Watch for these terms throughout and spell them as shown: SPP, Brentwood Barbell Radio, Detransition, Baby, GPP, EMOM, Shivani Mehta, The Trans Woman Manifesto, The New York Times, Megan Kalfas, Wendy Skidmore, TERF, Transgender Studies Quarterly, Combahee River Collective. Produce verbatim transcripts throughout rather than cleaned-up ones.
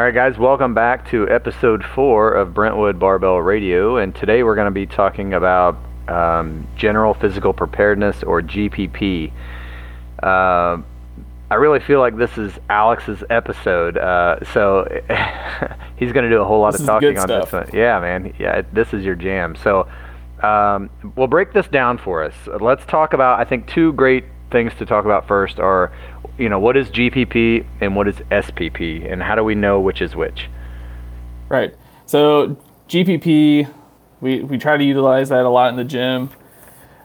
All right, guys, welcome back to episode four of Brentwood Barbell Radio, and today we're going to be talking about um, general physical preparedness, or G P P. Uh, I really feel like this is Alex's episode, uh, so he's going to do a whole lot this of talking on stuff. This one. Yeah, man, yeah, this is your jam. So um, we'll break this down for us. Let's talk about, I think, two great things to talk about first are, you know, what is G P P and what is S P P, and how do we know which is which? Right. So G P P, we, we try to utilize that a lot in the gym,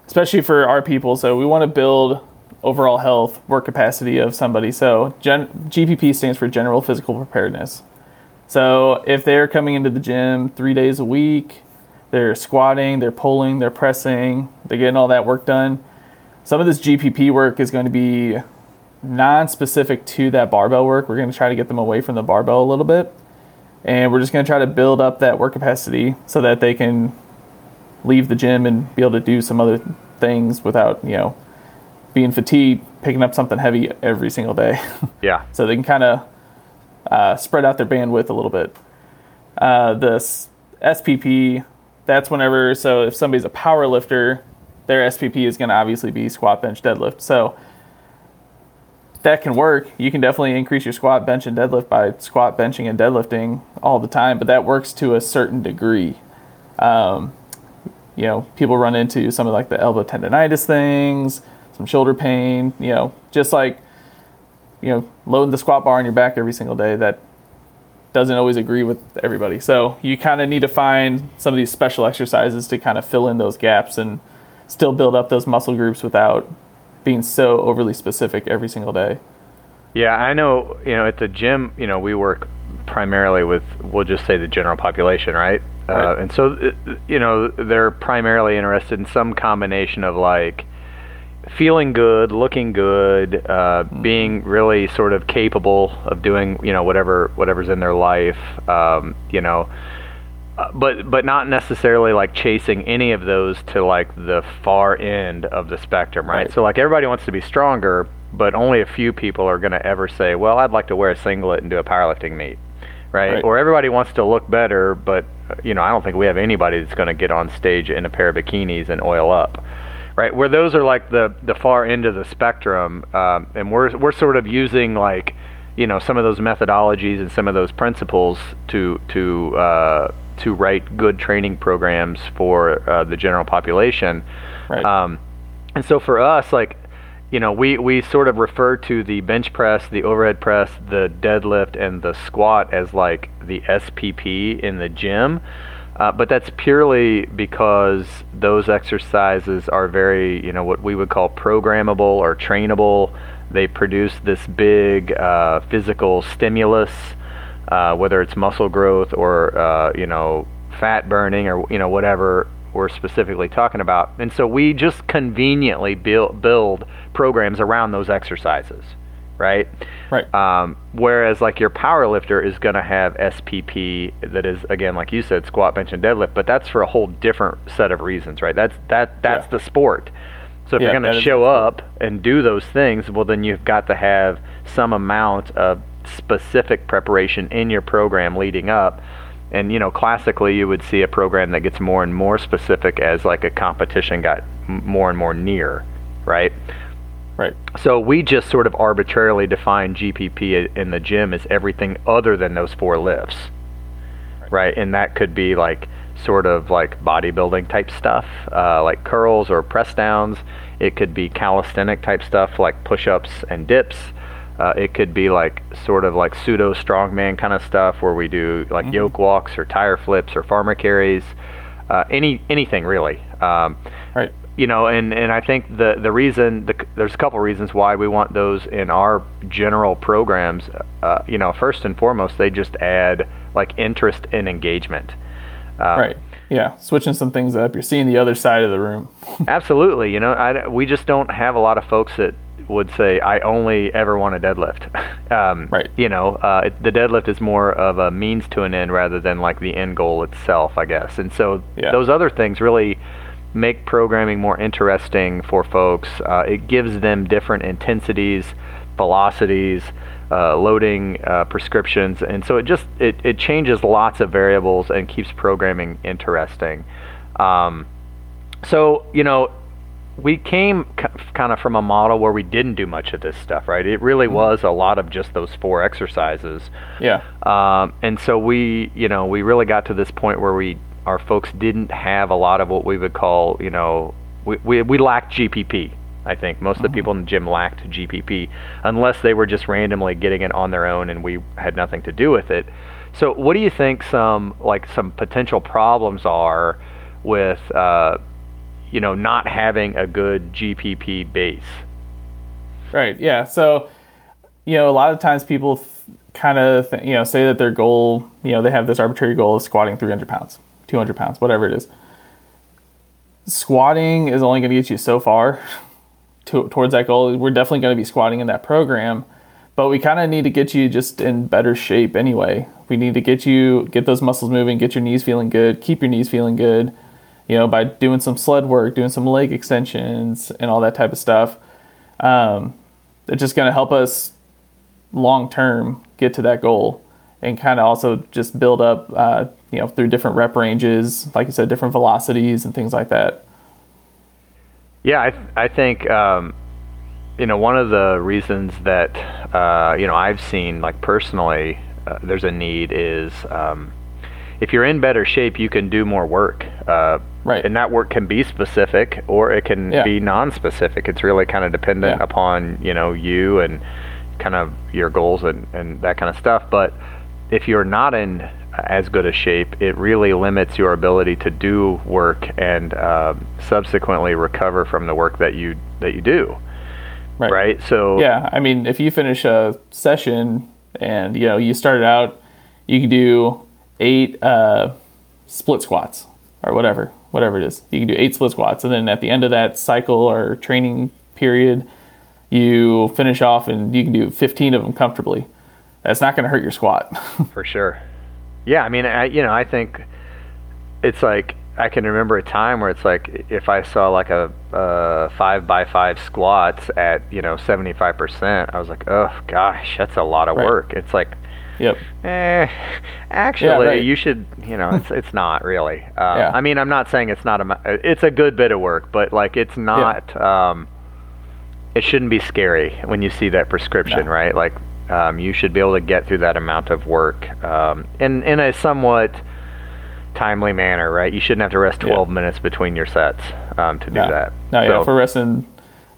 especially for our people. So we want to build overall health, work capacity of somebody. So gen- G P P stands for general physical preparedness. So if they're coming into the gym three days a week, they're squatting, they're pulling, they're pressing, they're getting all that work done. Some of this G P P work is going to be non-specific to that barbell work. We're going to try to get them away from the barbell a little bit, and we're just going to try to build up that work capacity so that they can leave the gym and be able to do some other things without, you know, being fatigued, picking up something heavy every single day. Yeah. So they can kind of uh, spread out their bandwidth a little bit. Uh, the S P P, that's whenever, so if somebody's a power lifter, their S P P is going to obviously be squat, bench, deadlift. So that can work. You can definitely increase your squat, bench, and deadlift by squat, benching, and deadlifting all the time, but that works to a certain degree. Um, you know, people run into some of like the elbow tendonitis things, some shoulder pain, you know, just like, you know, loading the squat bar on your back every single day. That doesn't always agree with everybody. So you kind of need to find some of these special exercises to kind of fill in those gaps and still build up those muscle groups without being so overly specific every single day. Yeah, I know, you know, at the gym, you know, we work primarily with, we'll just say the general population, right? right. Uh, and so, you know, they're primarily interested in some combination of like feeling good, looking good, uh, mm-hmm. being really sort of capable of doing, you know, whatever, whatever's in their life, um, you know, Uh, but but not necessarily like chasing any of those to like the far end of the spectrum, right? right. So like everybody wants to be stronger, but only a few people are going to ever say, well, I'd like to wear a singlet and do a powerlifting meet, right? right? Or everybody wants to look better, but, you know, I don't think we have anybody that's going to get on stage in a pair of bikinis and oil up, right? Where those are like the, the far end of the spectrum, um, and we're we're sort of using like, you know, some of those methodologies and some of those principles to to uh, to write good training programs for uh, the general population. Right. Um, and so for us, like, you know, we, we sort of refer to the bench press, the overhead press, the deadlift, and the squat as like the S P P in the gym. Uh, but that's purely because those exercises are very, you know, what we would call programmable or trainable. They produce this big uh, physical stimulus, Uh, whether it's muscle growth or, uh, you know, fat burning or, you know, whatever we're specifically talking about. And so we just conveniently build, build programs around those exercises, right? Right. Um, whereas, like, your power lifter is going to have S P P that is, again, like you said, squat, bench, and deadlift, but that's for a whole different set of reasons, right? That's that that's yeah. the sport. So if yeah, you're going to show up and do those things, well, then you've got to have some amount of specific preparation in your program leading up. And, you know, classically you would see a program that gets more and more specific as like a competition got m- more and more near, right? Right. So we just sort of arbitrarily define G P P in the gym as everything other than those four lifts, right? right? And that could be like sort of like bodybuilding type stuff, uh, like curls or press downs. It could be calisthenic type stuff like push-ups and dips. Uh, it could be like sort of like pseudo strongman kind of stuff where we do like mm-hmm. yoke walks or tire flips or farmer carries, uh, any anything really. Um, right. You know, and, and I think the the reason the, there's a couple reasons why we want those in our general programs. Uh, you know, first and foremost, they just add like interest and engagement. Um, right. Yeah, switching some things up. You're seeing the other side of the room. Absolutely. You know, I, we just don't have a lot of folks that would say, I only ever want a deadlift. Um, right. You know, uh, it, the deadlift is more of a means to an end rather than like the end goal itself, I guess. And so yeah. those other things really make programming more interesting for folks. Uh, it gives them different intensities, velocities, uh, loading uh, prescriptions. And so it just, it, it changes lots of variables and keeps programming interesting. Um, so, you know, we came c- kind of from a model where we didn't do much of this stuff, right? It really was a lot of just those four exercises. Yeah. Um, and so we, you know, we really got to this point where we, our folks didn't have a lot of what we would call, you know, we, we, we lacked G P P. I think most of the people in the gym lacked G P P unless they were just randomly getting it on their own and we had nothing to do with it. So what do you think some, like some potential problems are with, uh, you know, not having a good G P P base? Right. Yeah. So, you know, a lot of times people th- kind of, th- you know, say that their goal, you know, they have this arbitrary goal of squatting three hundred pounds, two hundred pounds, whatever it is. Squatting is only going to get you so far. To, towards that goal, we're definitely going to be squatting in that program, but we kind of need to get you just in better shape anyway. We need to get you, get those muscles moving, get your knees feeling good, keep your knees feeling good, you know, by doing some sled work, doing some leg extensions and all that type of stuff. Um, it's just going to help us long-term get to that goal and kind of also just build up, uh, you know, through different rep ranges, like you said, different velocities and things like that. Yeah, I, th- I think, um, you know, one of the reasons that, uh, you know, I've seen, like, personally, uh, there's a need is um, if you're in better shape, you can do more work. Uh, right. And that work can be specific or it can yeah. be non-specific. It's really kind of dependent yeah. upon, you know, you and kind of your goals and, and that kind of stuff. But if you're not in as good a shape, it really limits your ability to do work and uh, subsequently recover from the work that you that you do. Right. Right. So yeah, I mean, if you finish a session and you know you started out, you can do eight uh, split squats or whatever, whatever it is. You can do eight split squats, and then at the end of that cycle or training period, you finish off and you can do fifteen of them comfortably. That's not going to hurt your squat. For sure. Yeah, I mean, I, you know, I think it's like I can remember a time where it's like if I saw like a uh, five by five squats at, you know, seventy-five percent, I was like, oh, gosh, that's a lot of right. work. It's like, yep. eh, actually, yeah, right. you should, you know, it's it's not really. Um, yeah. I mean, I'm not saying it's not a, it's a good bit of work, but like it's not, yeah. um, it shouldn't be scary when you see that prescription, no. right? Like. Um, you should be able to get through that amount of work um, in, in a somewhat timely manner, right? You shouldn't have to rest twelve yeah. minutes between your sets um, to do no. that. No, so, yeah, if we're resting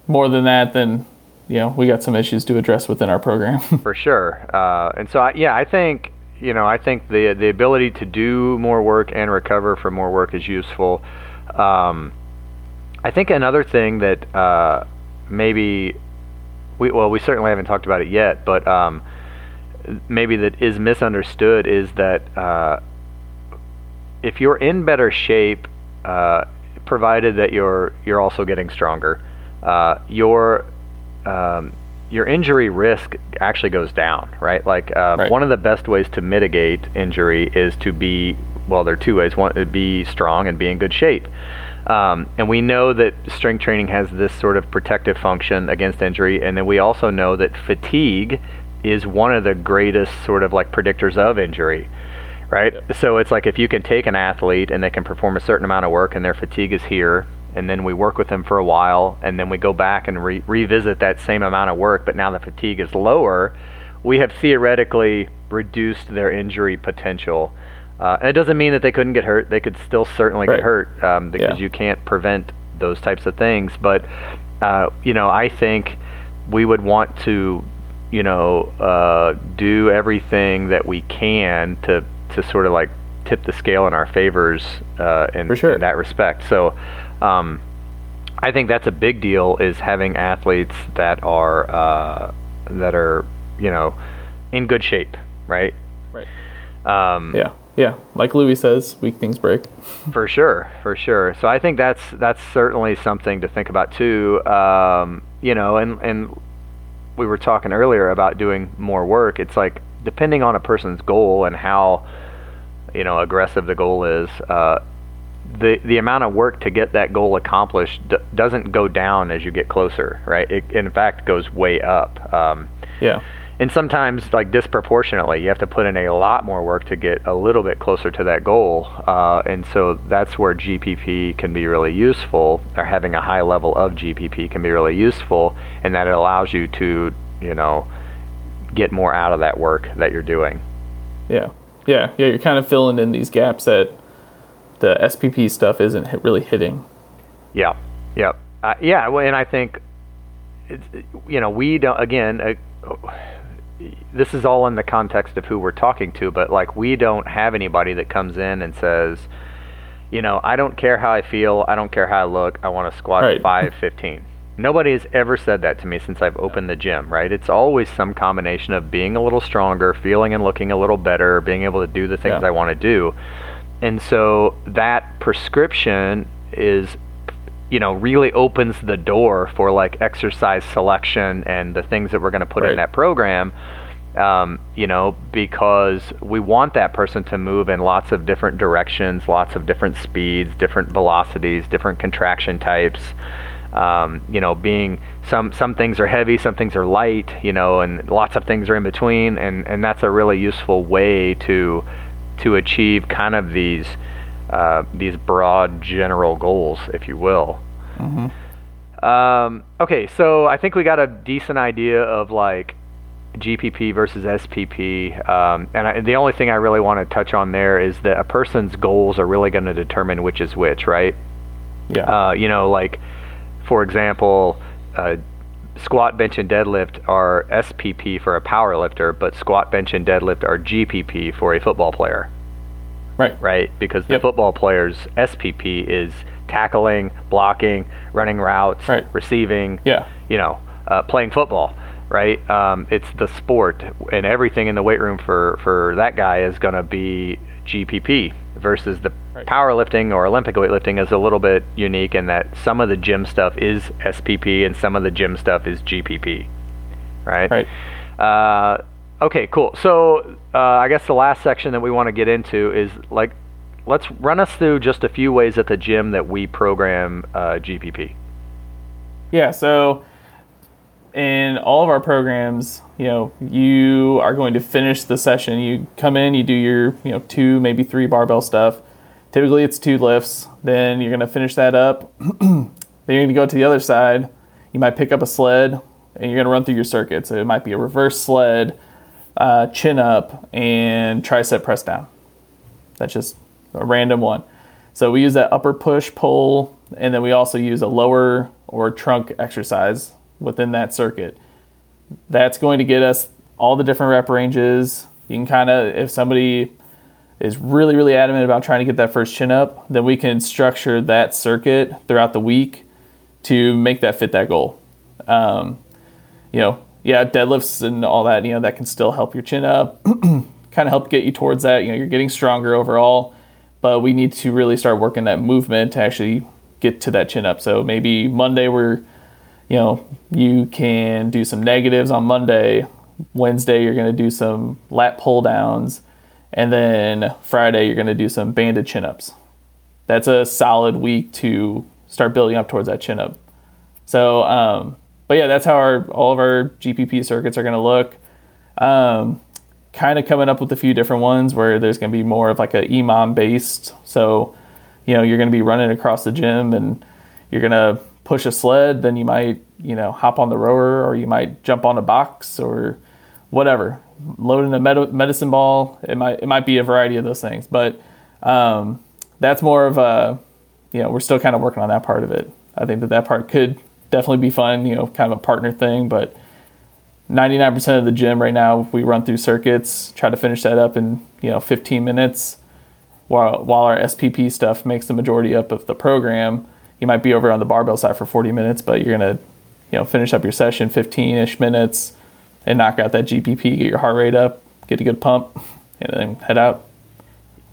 more than that, then, you know, we got some issues to address within our program. For sure. Uh, and so, I, yeah, I think, you know, I think the, the ability to do more work and recover from more work is useful. Um, I think another thing that uh, maybe... We, well, we certainly haven't talked about it yet, but um, maybe that is misunderstood is that uh, if you're in better shape, uh, provided that you're you're also getting stronger, uh, your um, your injury risk actually goes down, right? Like uh, right. one of the best ways to mitigate injury is to be well. There are two ways: one, to be strong and be in good shape. Um, and we know that strength training has this sort of protective function against injury. And then we also know that fatigue is one of the greatest sort of like predictors of injury, right? Yeah. So it's like if you can take an athlete and they can perform a certain amount of work and their fatigue is here, and then we work with them for a while, and then we go back and re- revisit that same amount of work, but now the fatigue is lower, we have theoretically reduced their injury potential. Uh, and it doesn't mean that they couldn't get hurt. They could still certainly right. get hurt um, because yeah. you can't prevent those types of things. But, uh, you know, I think we would want to, you know, uh, do everything that we can to, to sort of like tip the scale in our favors uh, in, For sure. in that respect. So um, I think that's a big deal is having athletes that are, uh, that are, you know, in good shape. Right. Right. Um, yeah. Yeah, like Louis says, weak things break. For sure, for sure. So I think that's that's certainly something to think about too. Um, you know, and and we were talking earlier about doing more work. It's like depending on a person's goal and how, you know, aggressive the goal is, uh, the the amount of work to get that goal accomplished d- doesn't go down as you get closer, right? It in fact goes way up. Um, yeah. And sometimes, like, disproportionately, you have to put in a lot more work to get a little bit closer to that goal. Uh, and so that's where G P P can be really useful, or having a high level of G P P can be really useful, and that it allows you to, you know, get more out of that work that you're doing. Yeah. Yeah. Yeah. You're kind of filling in these gaps that the S P P stuff isn't really hitting. Yeah. Yeah. Uh, yeah. Well, and I think, it's, you know, we don't, again, uh, this is all in the context of who we're talking to, but like, we don't have anybody that comes in and says, you know, I don't care how I feel, I don't care how I look, I want to squat right. five fifteen. Nobody has ever said that to me since I've opened the gym, right? It's always some combination of being a little stronger, feeling and looking a little better, being able to do the things yeah. I want to do. And so that prescription is, you know, really opens the door for like exercise selection and the things that we're going to put right. in that program, um, you know, because we want that person to move in lots of different directions, lots of different speeds, different velocities, different contraction types. Um, you know, being some, some things are heavy, some things are light, you know, and lots of things are in between. And, and that's a really useful way to, to achieve kind of these, uh, these broad general goals, if you will. Mm-hmm. Um, okay. So I think we got a decent idea of like G P P versus S P P. Um, and I, the only thing I really want to touch on there is that a person's goals are really going to determine which is which, right? Yeah. Uh, you know, like, for example, uh, squat, bench, and deadlift are S P P for a power lifter, but squat, bench, and deadlift are G P P for a football player. Right. Right? Because yep. the football player's S P P is tackling, blocking, running routes, right. receiving, yeah. you know, uh, playing football, right? Um, it's the sport, and everything in the weight room for, for that guy is going to be G P P. Versus the right. powerlifting or Olympic weightlifting is a little bit unique in that some of the gym stuff is S P P and some of the gym stuff is G P P, right? Right. Uh, okay, cool. So uh, I guess the last section that we want to get into is like, let's run us through just a few ways at the gym that we program uh, G P P. Yeah. So in all of our programs, you know, you are going to finish the session. You come in, you do your, you know, two, maybe three barbell stuff. Typically it's two lifts. Then you're going to finish that up. Then you're going to go to the other side. You might pick up a sled and you're going to run through your circuits. It might be a reverse sled, uh, chin up, and tricep press down. That's just a random one. So we use that upper push pull, and then we also use a lower or trunk exercise within that circuit. That's going to get us all the different rep ranges. You can kind of, if somebody is really, really adamant about trying to get that first chin up, then we can structure that circuit throughout the week to make that fit that goal. Um, you know, yeah, deadlifts and all that, you know, that can still help your chin up, kind of help get you towards that. You know, you're getting stronger overall, but we need to really start working that movement to actually get to that chin up. So maybe Monday we're, you know, you can do some negatives on Monday. Wednesday, you're going to do some lat pull downs. And then Friday, you're going to do some banded chin ups. That's a solid week to start building up towards that chin up. So, um, but yeah, that's how our, all of our G P P circuits are going to look. Um, kind of coming up with a few different ones where there's going to be more of like an E M O M based. So, you know, you're going to be running across the gym and you're going to push a sled, then you might, you know, hop on the rower, or you might jump on a box or whatever, loading a med- medicine ball. It might, it might be a variety of those things, but, um, that's more of a, you know, we're still kind of working on that part of it. I think that that part could definitely be fun, you know, kind of a partner thing, but ninety-nine percent of the gym right now, we run through circuits, try to finish that up in, you know, fifteen minutes while, while our S P P stuff makes the majority up of the program. You might be over on the barbell side for forty minutes, but you're going to, you know, finish up your session fifteen-ish minutes and knock out that G P P, get your heart rate up, get a good pump, and then head out.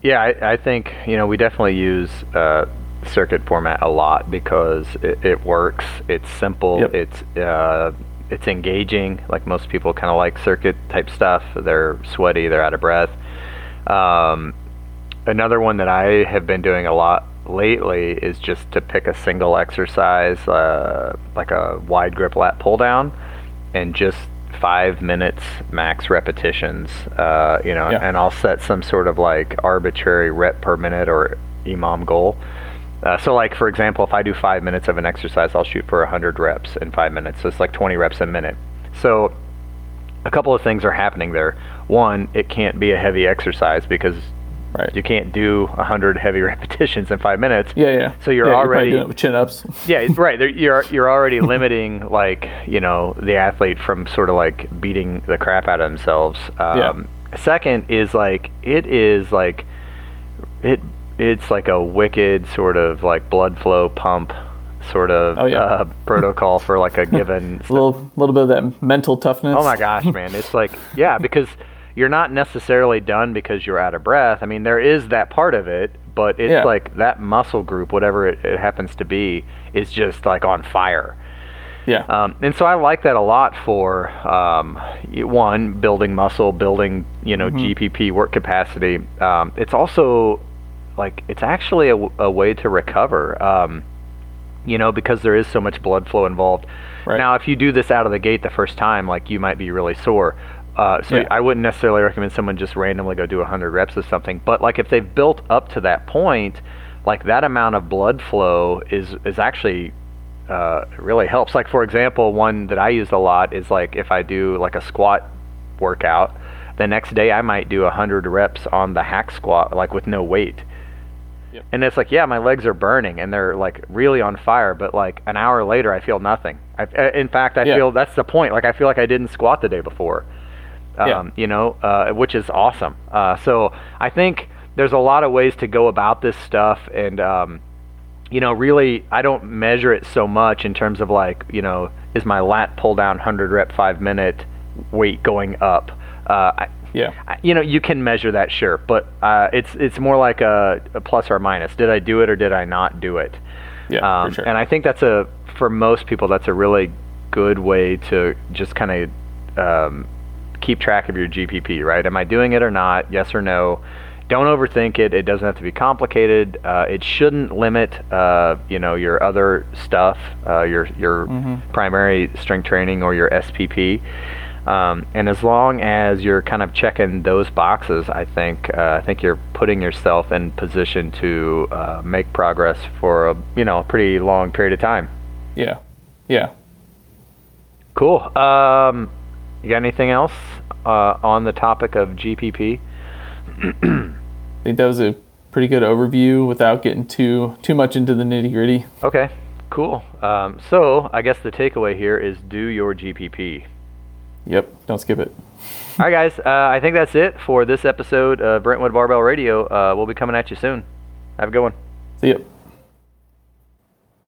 Yeah, I, I think, you know, we definitely use uh, circuit format a lot because it, it works. It's simple. Yep. It's uh, it's engaging. Like, most people kind of like circuit type stuff. They're sweaty. They're out of breath. Um, another one that I have been doing a lot lately is just to pick a single exercise, uh, like a wide grip lat pull down, and just five minutes max repetitions, uh, you know, yeah. and I'll set some sort of like arbitrary rep per minute or E M O M goal. Uh, so like, for example, if I do five minutes of an exercise, I'll shoot for one hundred reps in five minutes. So it's like twenty reps a minute. So a couple of things are happening there. One, it can't be a heavy exercise because right. you can't do one hundred heavy repetitions in five minutes. Yeah, yeah. So you're yeah, already you're probably doing it with chin-ups. yeah, right. You're you're already limiting like, you know, the athlete from sort of like beating the crap out of themselves. Um yeah. Second is like it is like it it's like a wicked sort of like blood flow pump sort of oh, yeah. uh, protocol for like a given a little little bit of that mental toughness. Oh my gosh, man. It's like yeah, because you're not necessarily done because you're out of breath. I mean, there is that part of it, but it's yeah. like that muscle group, whatever it, it happens to be, is just like on fire. Yeah. Um, and so I like that a lot for, um, one, building muscle, building, you know, mm-hmm. G P P work capacity. Um, it's also like, it's actually a, a way to recover, um, you know, because there is so much blood flow involved. Right. Now, if you do this out of the gate the first time, like you might be really sore. Uh, so yeah. I wouldn't necessarily recommend someone just randomly go do one hundred reps of something. But like if they've built up to that point, like that amount of blood flow is is actually uh, really helps. Like for example, one that I used a lot is like if I do like a squat workout, the next day I might do one hundred reps on the hack squat like with no weight. Yep. And it's like, yeah, my legs are burning and they're like really on fire. But like an hour later, I feel nothing. I, in fact, I yeah. feel that's the point. Like I feel like I didn't squat the day before. Yeah. Um, you know, uh, which is awesome. Uh, so I think there's a lot of ways to go about this stuff. And, um, you know, really, I don't measure it so much in terms of like, you know, is my lat pull down one hundred rep five minute weight going up? Uh, I, yeah. I, you know, you can measure that, sure. But uh, it's it's more like a, a plus or minus. Did I do it or did I not do it? Yeah, um, for sure. And I think that's a, for most people, that's a really good way to just kind of... Um, keep track of your G P P, right? Am I doing it or not? Yes or no? Don't overthink it. It doesn't have to be complicated. Uh, it shouldn't limit, uh, you know, your other stuff, uh, your your mm-hmm. primary strength training or your S P P. Um, and as long as you're kind of checking those boxes, I think uh, I think you're putting yourself in position to uh, make progress for a you know a pretty long period of time. Yeah. Yeah. Cool. Um, You got anything else uh, on the topic of G P P? I think that was a pretty good overview without getting too too much into the nitty-gritty. Okay, cool. Um, so I guess the takeaway here is do your G P P. Yep, don't skip it. All right, guys. Uh, I think that's it for this episode of Brentwood Barbell Radio. Uh, we'll be coming at you soon. Have a good one. See ya.